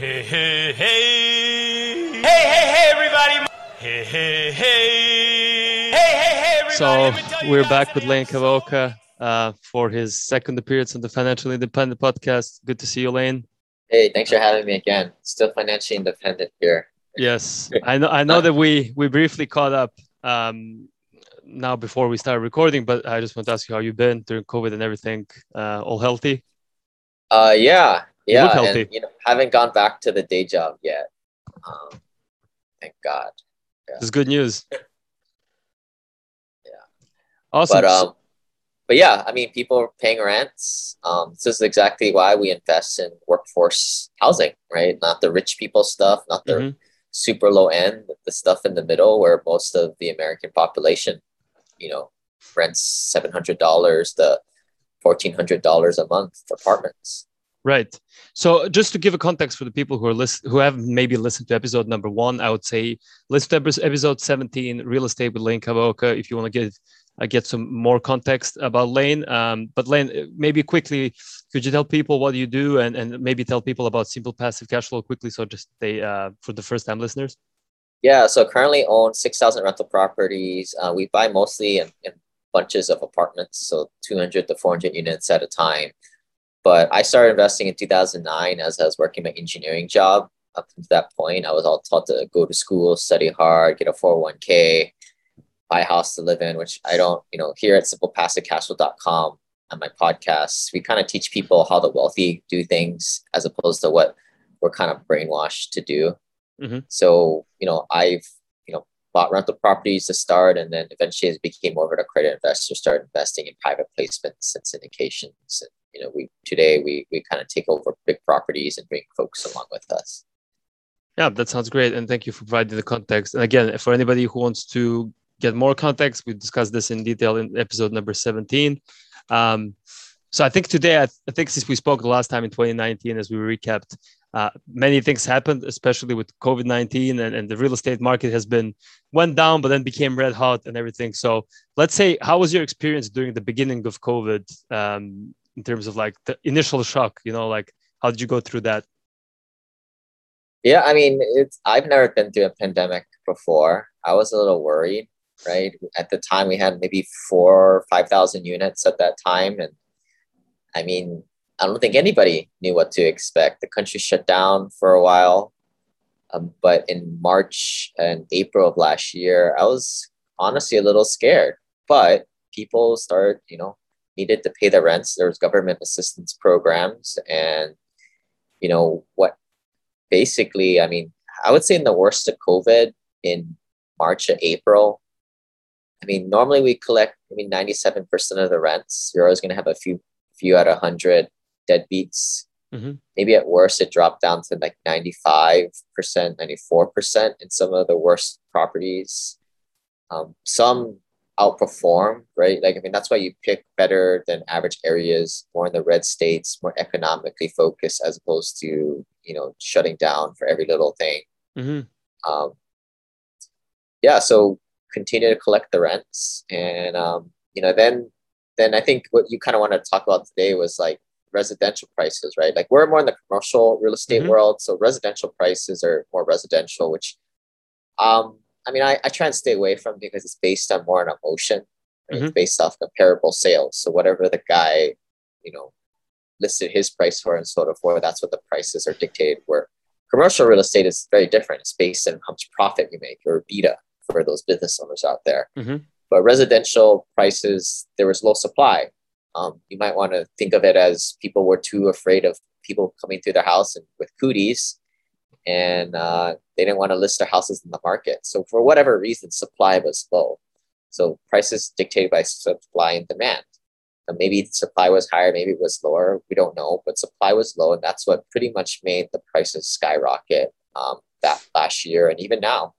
Hey, hey, hey. Hey, hey, hey, everybody. Hey, hey, hey. Hey, hey, hey, everybody. So we're back with Lane Kawaoka for his second appearance on the Financially Independent podcast. Good to see you, Lane. Hey, thanks for having me again. Still financially independent here. Yes, I know that we briefly caught up now before we started recording, but I just want to ask you how you've been during COVID and everything. All healthy? Yeah. You look healthy. And, haven't gone back to the day job yet. Thank God. Yeah. It's good news. Yeah. Awesome. But yeah, I mean, people are paying rents. This is exactly why we invest in workforce housing, right? Not the rich people stuff, not the super low end, but the stuff in the middle where most of the American population, rents $700 to $1,400 a month for apartments. Right. So just to give a context for the people who are who have maybe listened to episode number 1, I would say listen to episode 17, Real Estate with Lane Kawaoka, if you want to get some more context about Lane. But Lane, maybe quickly, could you tell people what you do and maybe tell people about Simple Passive Cashflow quickly, so just they for the first time listeners? Yeah. So currently own 6,000 rental properties. We buy mostly in bunches of apartments, so 200 to 400 units at a time. But I started investing in 2009 as I was working my engineering job. Up to that point, I was all taught to go to school, study hard, get a 401k, buy a house to live in, which I don't, here at simplepassivecashflow.com and my podcasts, we kind of teach people how the wealthy do things as opposed to what we're kind of brainwashed to do. Mm-hmm. So, I've, bought rental properties to start, and then eventually I became more of a credit investor, started investing in private placements and syndications. And, we kind of take over big properties and bring folks along with us. Yeah, that sounds great. And thank you for providing the context. And again, for anybody who wants to get more context, we discussed this in detail in episode number 17. So I think today, I think since we spoke the last time in 2019, as we recapped, many things happened, especially with COVID-19 and the real estate market went down, but then became red hot and everything. So let's say, how was your experience during the beginning of COVID? In terms of like the initial shock, how did you go through that? Yeah, I mean, I've never been through a pandemic before. I was a little worried, right? At the time we had maybe 4,000 or 5,000 units at that time. And I mean, I don't think anybody knew what to expect. The country shut down for a while. But in March and April of last year, I was honestly a little scared, but people started, needed to pay the rents. There was government assistance programs, and I would say in the worst of COVID in March and April, normally we collect 97% of the rents. You're always going to have a few out of 100 deadbeats. Mm-hmm. Maybe at worst it dropped down to like 95%, 94% in some of the worst properties. Some outperform, right? That's why you pick better than average areas, more in the red states, more economically focused, as opposed to, shutting down for every little thing. Mm-hmm. So continue to collect the rents. And, then I think what you kind of want to talk about today was like residential prices, right? Like we're more in the commercial real estate mm-hmm. world. So residential prices are more residential, which, I try and stay away from, because it's based on more an emotion, right? Mm-hmm. It's based off comparable sales. So whatever the guy, listed his price for and so forth, that's what the prices are dictated. Where commercial real estate is very different. It's based on how much profit you make, or EBITDA, for those business owners out there. Mm-hmm. But residential prices, there was low supply. You might want to think of it as people were too afraid of people coming through their house and with cooties. And they didn't want to list their houses in the market. So for whatever reason, supply was low. So prices dictated by supply and demand. And maybe supply was higher, maybe it was lower. We don't know, but supply was low. And that's what pretty much made the prices skyrocket that last year and even now.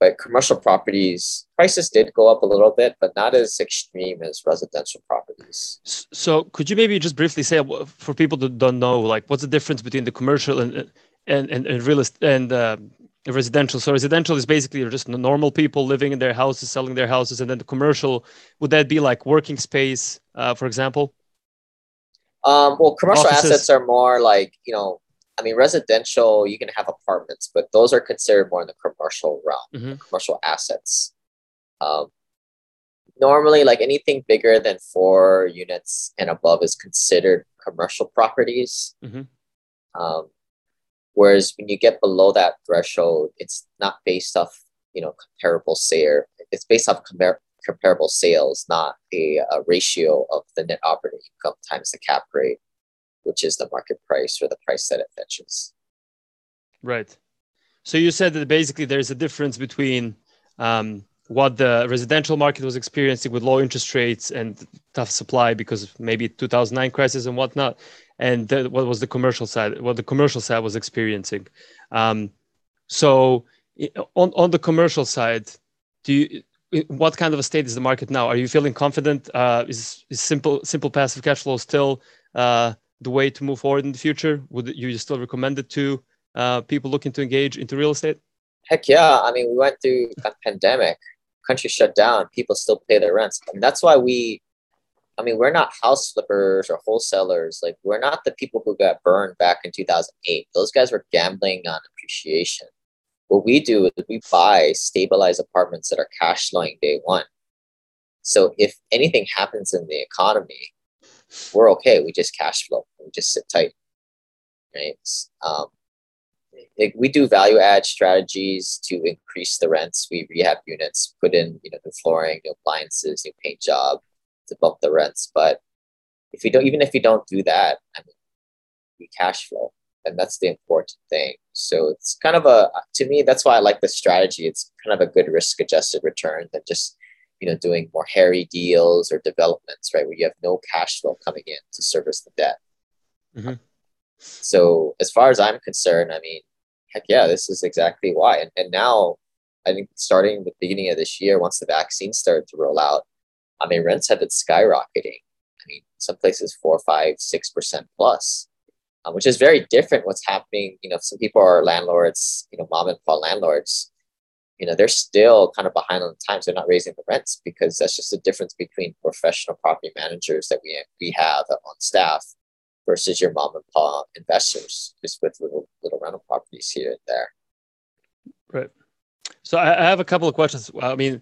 But commercial properties, prices did go up a little bit, but not as extreme as residential properties. So could you maybe just briefly say, for people that don't know, like what's the difference between the commercial and real estate and residential? So residential is basically just normal people living in their houses, selling their houses. And then the commercial, would that be like working space, for example? Well, commercial offices. Assets are more like, I mean, residential, you can have apartments, but those are considered more in the commercial realm, commercial assets. Normally, like anything bigger than 4 units and above is considered commercial properties. Whereas when you get below that threshold, it's not based off, you know, comparable sale. It's based off comparable sales, not a ratio of the net operating income times the cap rate, which is the market price or the price that it fetches. Right. So you said that basically there's a difference between what the residential market was experiencing with low interest rates and tough supply because of maybe 2009 crisis and whatnot, and what was the commercial side, what the commercial side was experiencing. So on the commercial side, do you, what kind of a state is the market now? Are you feeling confident? Is simple passive cash flow still the way to move forward in the future? Would you still recommend it to people looking to engage into real estate? Heck yeah. I mean, we went through a pandemic, country shut down, people still pay their rents. And that's why we're not house flippers or wholesalers. Like, we're not the people who got burned back in 2008. Those guys were gambling on appreciation. What we do is we buy stabilized apartments that are cash flowing day one. So if anything happens in the economy, we're okay. We just cash flow. We just sit tight. Right? We do value add strategies to increase the rents. We rehab units, put in, you know, new flooring, new appliances, new paint job to bump the rents. But even if you don't do that, we cash flow, and that's the important thing. So it's kind of to me, that's why I like the strategy. It's kind of a good risk adjusted return than just, you know, doing more hairy deals or developments, right, where you have no cash flow coming in to service the debt. So as far as I'm concerned, heck yeah, this is exactly why. And now, I think starting the beginning of this year, once the vaccine started to roll out, rents have been skyrocketing. Some places 4%, 5%, 6% plus, which is very different what's happening. You know, some people are landlords, you know, mom and pop landlords, you know, they're still kind of behind on the times. They're not raising the rents because that's just the difference between professional property managers that we have on staff versus your mom and pop investors just with little rental properties here and there. Right. So I have a couple of questions. One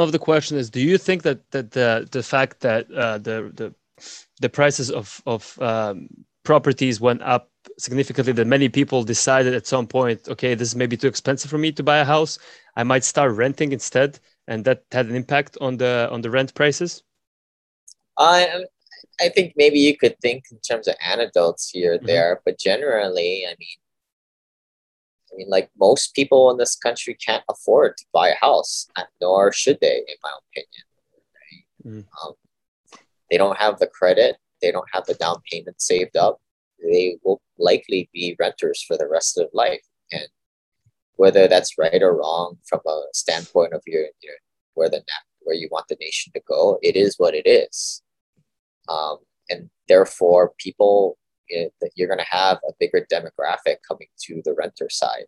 of the questions is, do you think that the fact that the prices of properties went up significantly, that many people decided at some point, okay, this is maybe too expensive for me to buy a house, I might start renting instead, and that had an impact on the rent prices? I think maybe you could think in terms of anecdotes here or there, but generally, like, most people in this country can't afford to buy a house, nor should they, in my opinion. Right? They don't have the credit. They don't have the down payment saved up. They will likely be renters for the rest of life. And whether that's right or wrong from a standpoint of your where you want the nation to go, it is what it is. And therefore, people, that you're going to have a bigger demographic coming to the renter side.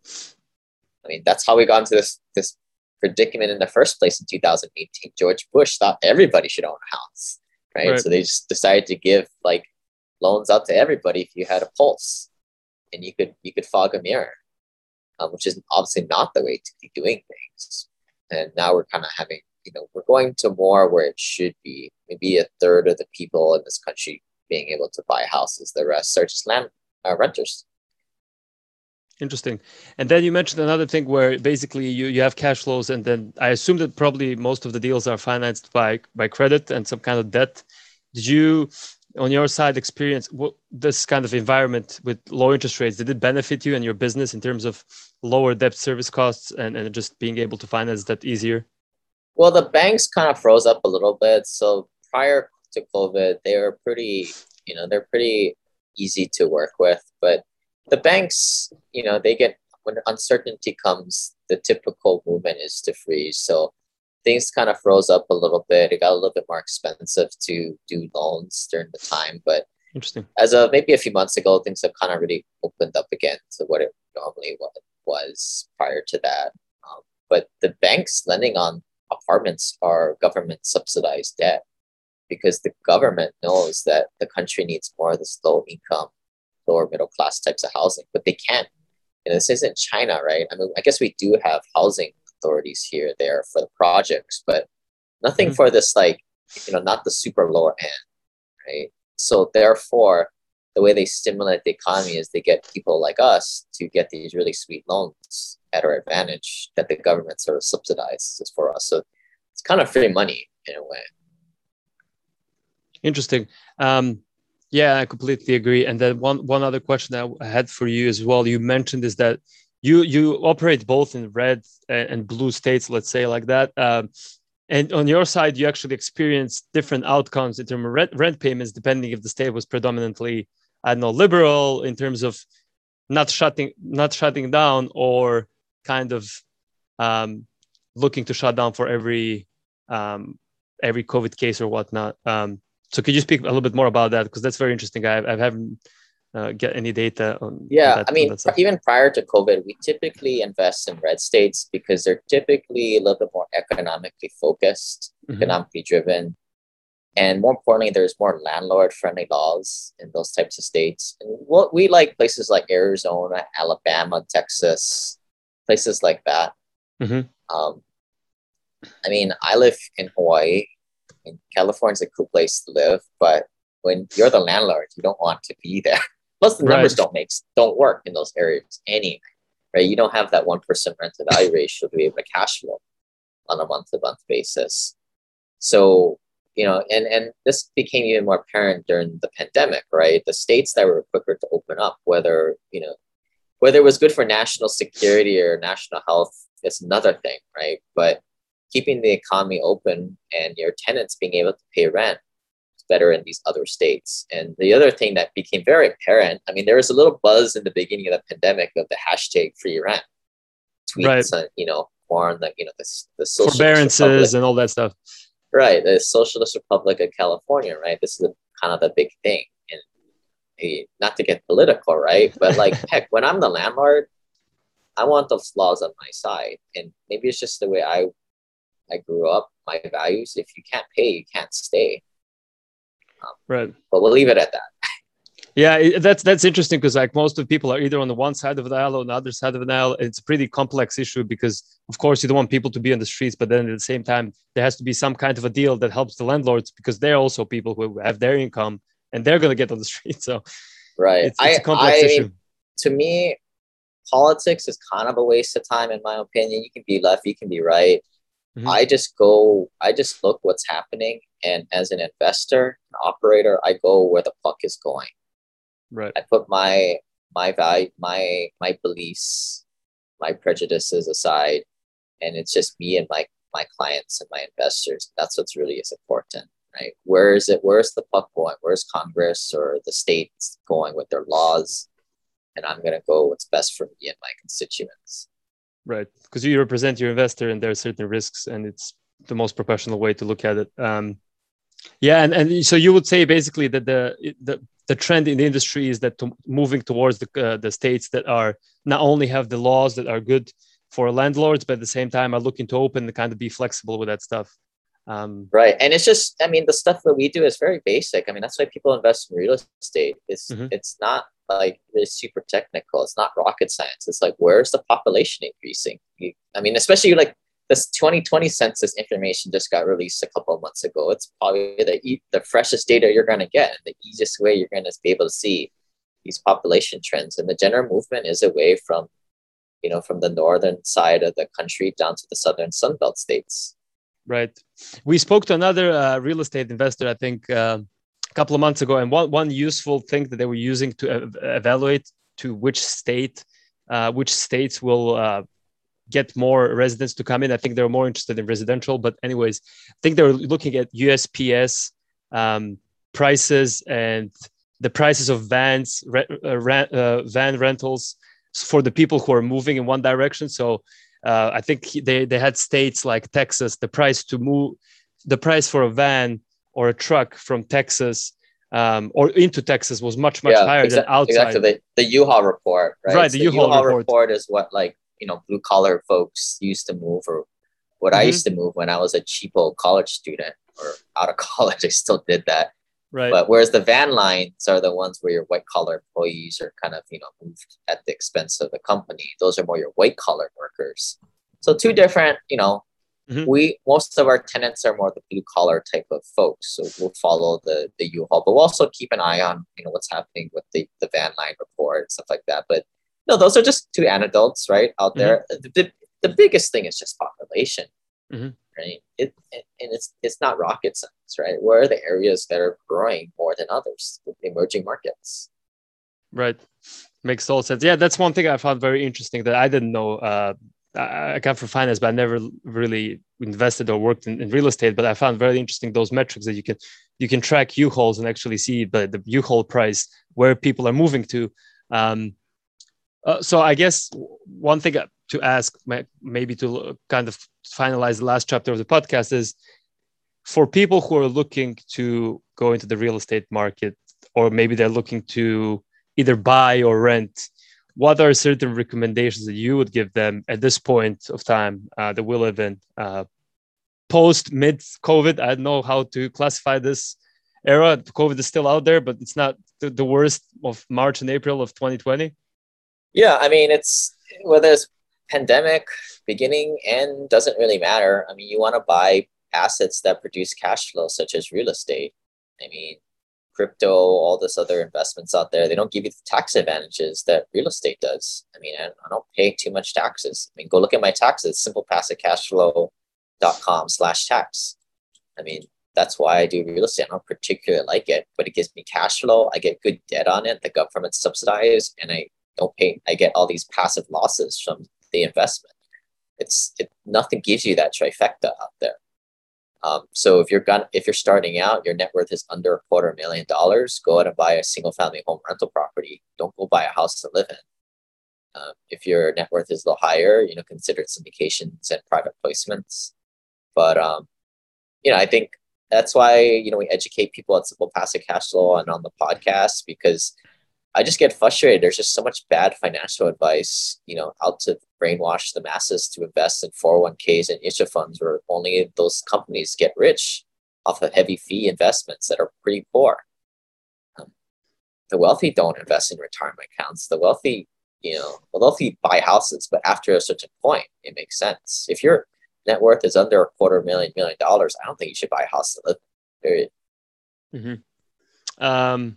That's how we got into this predicament in the first place in 2018. George Bush thought everybody should own a house, right? So they just decided to give loans out to everybody if you had a pulse, and you could fog a mirror, which is obviously not the way to be doing things. And now we're kind of having, we're going to more where it should be. Maybe a third of the people in this country being able to buy houses, the rest are just renters. Interesting. And then you mentioned another thing where basically you have cash flows, and then I assume that probably most of the deals are financed by credit and some kind of debt. Did you, on your side, experience this kind of environment with low interest rates? Did it benefit you and your business in terms of lower debt service costs and just being able to finance that easier? Well, the banks kind of froze up a little bit. So prior to COVID, they were pretty easy to work with. But the banks, they get, when uncertainty comes, the typical movement is to freeze. So things kind of froze up a little bit. It got a little bit more expensive to do loans during the time. But interesting. As of maybe a few months ago, things have kind of really opened up again to what it normally was prior to that. But the banks lending on apartments are government subsidized debt, because the government knows that the country needs more of this low income lower middle class types of housing, but they can't. And this isn't China, right? I mean, I guess we do have housing authorities here or there for the projects, but nothing for this, like, you know, not the super lower end, right? So therefore, the way they stimulate the economy is they get people like us to get these really sweet loans at our advantage that the government sort of subsidizes for us. So it's kind of free money in a way. Interesting. Yeah, I completely agree. And then one other question I had for you as well, you mentioned is that you operate both in red and blue states, let's say like that. And on your side, you actually experienced different outcomes in terms of rent payments, depending if the state was predominantly, I don't know, liberal in terms of not shutting down or kind of looking to shut down for every COVID case or whatnot. So could you speak a little bit more about that? Because that's very interesting. I haven't get any data on. Yeah, that, I mean, even prior to COVID, we typically invest in red states because they're typically a little bit more economically focused, economically driven. And more importantly, there's more landlord-friendly laws in those types of states. And what we like places like Arizona, Alabama, Texas, places like that. I mean, I live in Hawaii, and California's a cool place to live, but when you're the landlord, you don't want to be there. Plus, the numbers don't work in those areas anyway, right? You don't have that 1% rent to value ratio to be able to cash flow on a month-to-month basis. So, you know, and this became even more apparent during the pandemic, right? The states that were quicker to open up, whether it was good for national security or national health is another thing, right? But keeping the economy open and your tenants being able to pay rent is better in these other states. And the other thing that became very apparent, I mean, there was a little buzz in the beginning of the pandemic of the hashtag free rent tweets, and, you know, more on the socialist forbearances and all that stuff. Right, the Socialist Republic of California, right? This is kind of the big thing. And not to get political, right? But like, heck, when I'm the landlord, I want those laws on my side. And maybe it's just the way I grew up, my values. If you can't pay, you can't stay. Right. But we'll leave it at that. Yeah, that's interesting because like most of the people are either on the one side of the aisle or on the other side of the aisle. It's a pretty complex issue because, of course, you don't want people to be on the streets, but then at the same time, there has to be some kind of a deal that helps the landlords because they're also people who have their income and they're going to get on the street. So, right. It's a complex issue. To me, politics is kind of a waste of time, in my opinion. You can be left, you can be right. I just look what's happening. And as an investor, an operator, I go where the puck is going. Right. I put my value, my beliefs, my prejudices aside, and it's just me and my clients and my investors. That's what's really is important, right? Where is it? Where's the puck going? Where's Congress or the states going with their laws? And I'm going to go what's best for me and my constituents. Right, because you represent your investor and there are certain risks and it's the most professional way to look at it. And so you would say basically that the trend in the industry is that moving towards the states that are not only have the laws that are good for landlords, but at the same time are looking to open to kind of be flexible with that stuff. Right. And it's just, I mean, the stuff that we do is very basic. I mean, that's why people invest in real estate. It's not like really super technical. It's not rocket science. It's like, where's the population increasing? I mean, especially like this 2020 census information just got released a couple of months ago. It's probably the freshest data you're going to get. The easiest way you're going to be able to see these population trends. And the general movement is away from, you know, from the northern side of the country down to the southern Sunbelt states. Right. We spoke to another real estate investor, I think, a couple of months ago. And one useful thing that they were using to evaluate to which states will get more residents to come in. I think they're more interested in residential. But anyways, I think they're looking at USPS prices and the prices of vans, van rentals for the people who are moving in one direction. So I think they had states like Texas, the price for a van or a truck from Texas or into Texas was much higher than outside. Exactly. The U-Haul report, right? Right, the U-Haul report is what, like, you know, blue collar folks used to move, or what I used to move when I was a cheapo college student or out of college. I still did that. Right. But whereas the van lines are the ones where your white collar employees are kind of, you know, moved at the expense of the company. Those are more your white collar workers. So two different, you know, mm-hmm. Most of our tenants are more the blue collar type of folks. So we'll follow the U-Haul, but we'll also keep an eye on, you know, what's happening with the van line report and stuff like that. But no, those are just two anecdotes, right, out there. Mm-hmm. The biggest thing is just population. Mm-hmm. Right, it's not rocket science, right? Where are the areas that are growing more than others? The emerging markets, right? Makes all sense. Yeah, that's one thing I found very interesting that I didn't know. I come from finance, but I never really invested or worked in real estate. But I found very interesting those metrics that you can track U-Hauls and actually see the U-Haul price where people are moving to. So I guess one thing to ask, maybe to kind of finalize the last chapter of the podcast, is for people who are looking to go into the real estate market, or maybe they're looking to either buy or rent, what are certain recommendations that you would give them at this point of time that we live in post mid-COVID? I don't know how to classify this era. COVID is still out there, but it's not the worst of March and April of 2020. Yeah, I mean, it's whether it's pandemic, beginning, end, doesn't really matter. I mean, you want to buy assets that produce cash flow, such as real estate. I mean, crypto, all this other investments out there, they don't give you the tax advantages that real estate does. I mean, I don't pay too much taxes. I mean, go look at my taxes, simplepassivecashflow.com/tax. I mean, that's why I do real estate. I don't particularly like it, but it gives me cash flow. I get good debt on it. The government subsidized, and I don't pay. I get all these passive losses from the investment. Nothing gives you that trifecta out there. So if you're starting out, your net worth is under $250,000, go out and buy a single family home rental property. Don't go buy a house to live in. If your net worth is a little higher, you know, consider syndications and private placements. But you know, I think that's why, you know, we educate people at Simple Passive Cashflow and on the podcast, because I just get frustrated. There's just so much bad financial advice, you know, out to brainwash the masses to invest in 401ks and ISA funds, where only those companies get rich off of heavy fee investments that are pretty poor. The wealthy don't invest in retirement accounts. The wealthy, you know, buy houses, but after a certain point, it makes sense. If your net worth is under $250,000, I don't think you should buy a house to live in, period. Mm-hmm.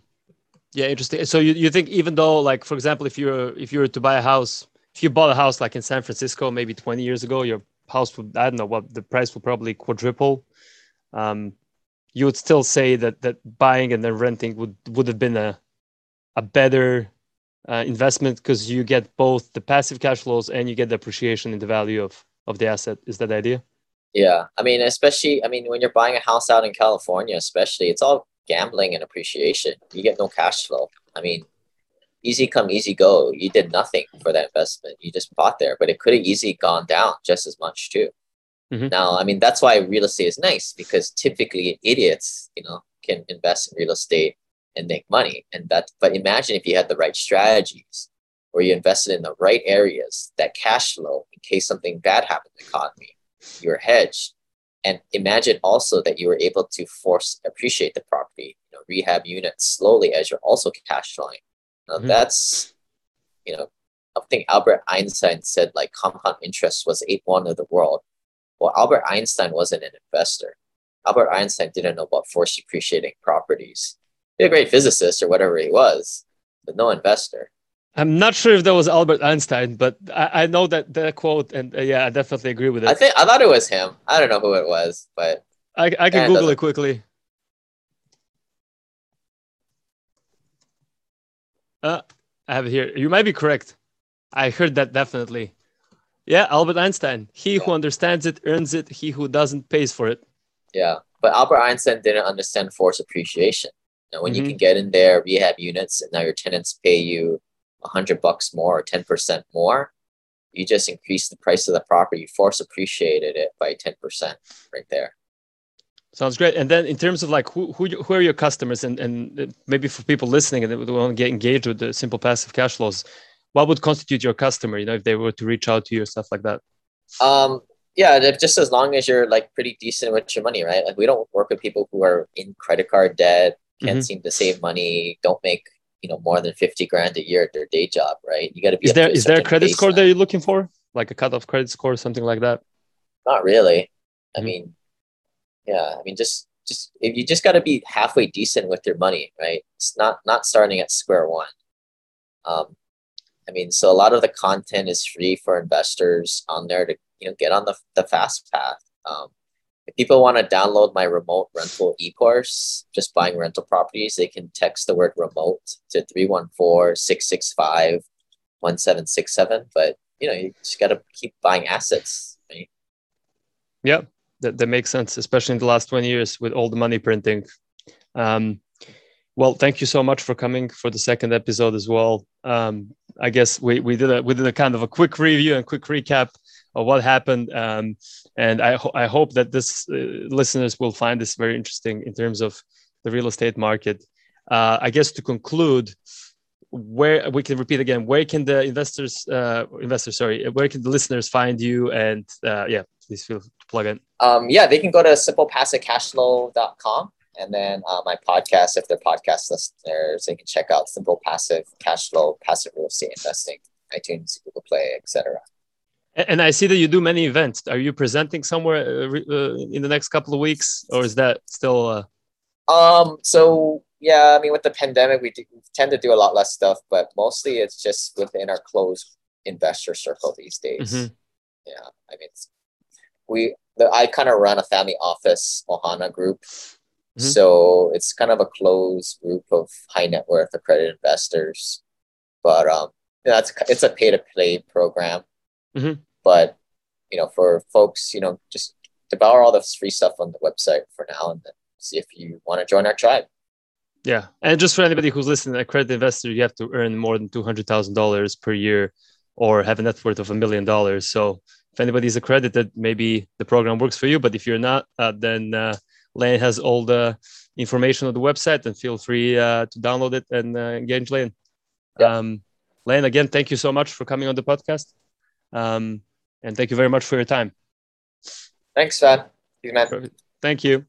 Yeah, interesting. So you think, even though, like, for example, if you were to buy a house, if you bought a house like in San Francisco maybe 20 years ago, your house would, I don't know what, the price would probably quadruple. You would still say that buying and then renting would have been a better investment, because you get both the passive cash flows and you get the appreciation in the value of the asset. Is that the idea? Yeah. I mean, when you're buying a house out in California, especially, it's all gambling and appreciation. You get no cash flow. I mean, easy come, easy go. You did nothing for that investment. You just bought there, but it could have easily gone down just as much too. Mm-hmm. Now, I mean, that's why real estate is nice, because typically idiots, you know, can invest in real estate and make money. But imagine if you had the right strategies, where you invested in the right areas, that cash flow, in case something bad happened to the economy, you were hedged. And imagine also that you were able to appreciate the property, you know, rehab units slowly as you're also cash flowing. Now that's, you know, I think Albert Einstein said, like, compound interest was the eighth wonder of the world. Well, Albert Einstein wasn't an investor. Albert Einstein didn't know about forced appreciating properties. He was a great physicist or whatever he was, but no investor. I'm not sure if that was Albert Einstein, but I know that quote, and yeah, I definitely agree with it. I thought it was him. I don't know who it was, but I can Google it quickly. I have it here. You might be correct. I heard that definitely. Yeah, Albert Einstein. He who understands it earns it. He who doesn't pays for it. Yeah, but Albert Einstein didn't understand forced appreciation. Now, when you can get in there, rehab units, and now your tenants pay you $100 more or 10% more, you just increase the price of the property. You force appreciated it by 10% right there. Sounds great. And then in terms of, like, who are your customers, and maybe for people listening and they want to get engaged with the Simple Passive Cash Flows, what would constitute your customer, you know, if they were to reach out to you or stuff like that? Yeah, just as long as you're, like, pretty decent with your money, right? Like, we don't work with people who are in credit card debt, can't seem to save money, don't make more than 50 grand a year at their day job, right? You got to be. Is there a credit score that you're looking for, like a cutoff credit score, something like that? Not really. I mean, if you just got to be halfway decent with your money, right? It's not starting at square one. I mean, so a lot of the content is free for investors on there to get on the fast path. If people want to download my remote rental e-course, just buying rental properties, they can text the word remote to 314-665-1767. But, you just got to keep buying assets, right? Yeah, that makes sense, especially in the last 20 years with all the money printing. Well, thank you so much for coming for the second episode as well. I guess we did a kind of a quick review and quick recap of what happened, and I hope that this listeners will find this very interesting in terms of the real estate market. I guess to conclude, where we can repeat again, where can the where can the listeners find you? And please feel free to plug in. They can go to simplepassivecashflow.com, and then my podcast, if they're podcast listeners, they can check out Simple Passive Cashflow, Passive Real Estate Investing, iTunes, Google Play, etc. And I see that you do many events. Are you presenting somewhere in the next couple of weeks, or is that still? So yeah, I mean, with the pandemic, we tend to do a lot less stuff, but mostly it's just within our closed investor circle these days. Mm-hmm. Yeah, I mean, I kind of run a family office, Ohana Group, so it's kind of a closed group of high net worth accredited investors, but it's a pay to play program. Mm-hmm. But, for folks, just devour all the free stuff on the website for now and then see if you want to join our tribe. Yeah. And just for anybody who's listening, accredited investor, you have to earn more than $200,000 per year or have a net worth of $1 million. So if anybody's accredited, maybe the program works for you. But if you're not, then Lane has all the information on the website, and feel free to download it and engage Lane. Yeah. Lane, again, thank you so much for coming on the podcast. And thank you very much for your time. Thanks, Fad. Good night. Thank you.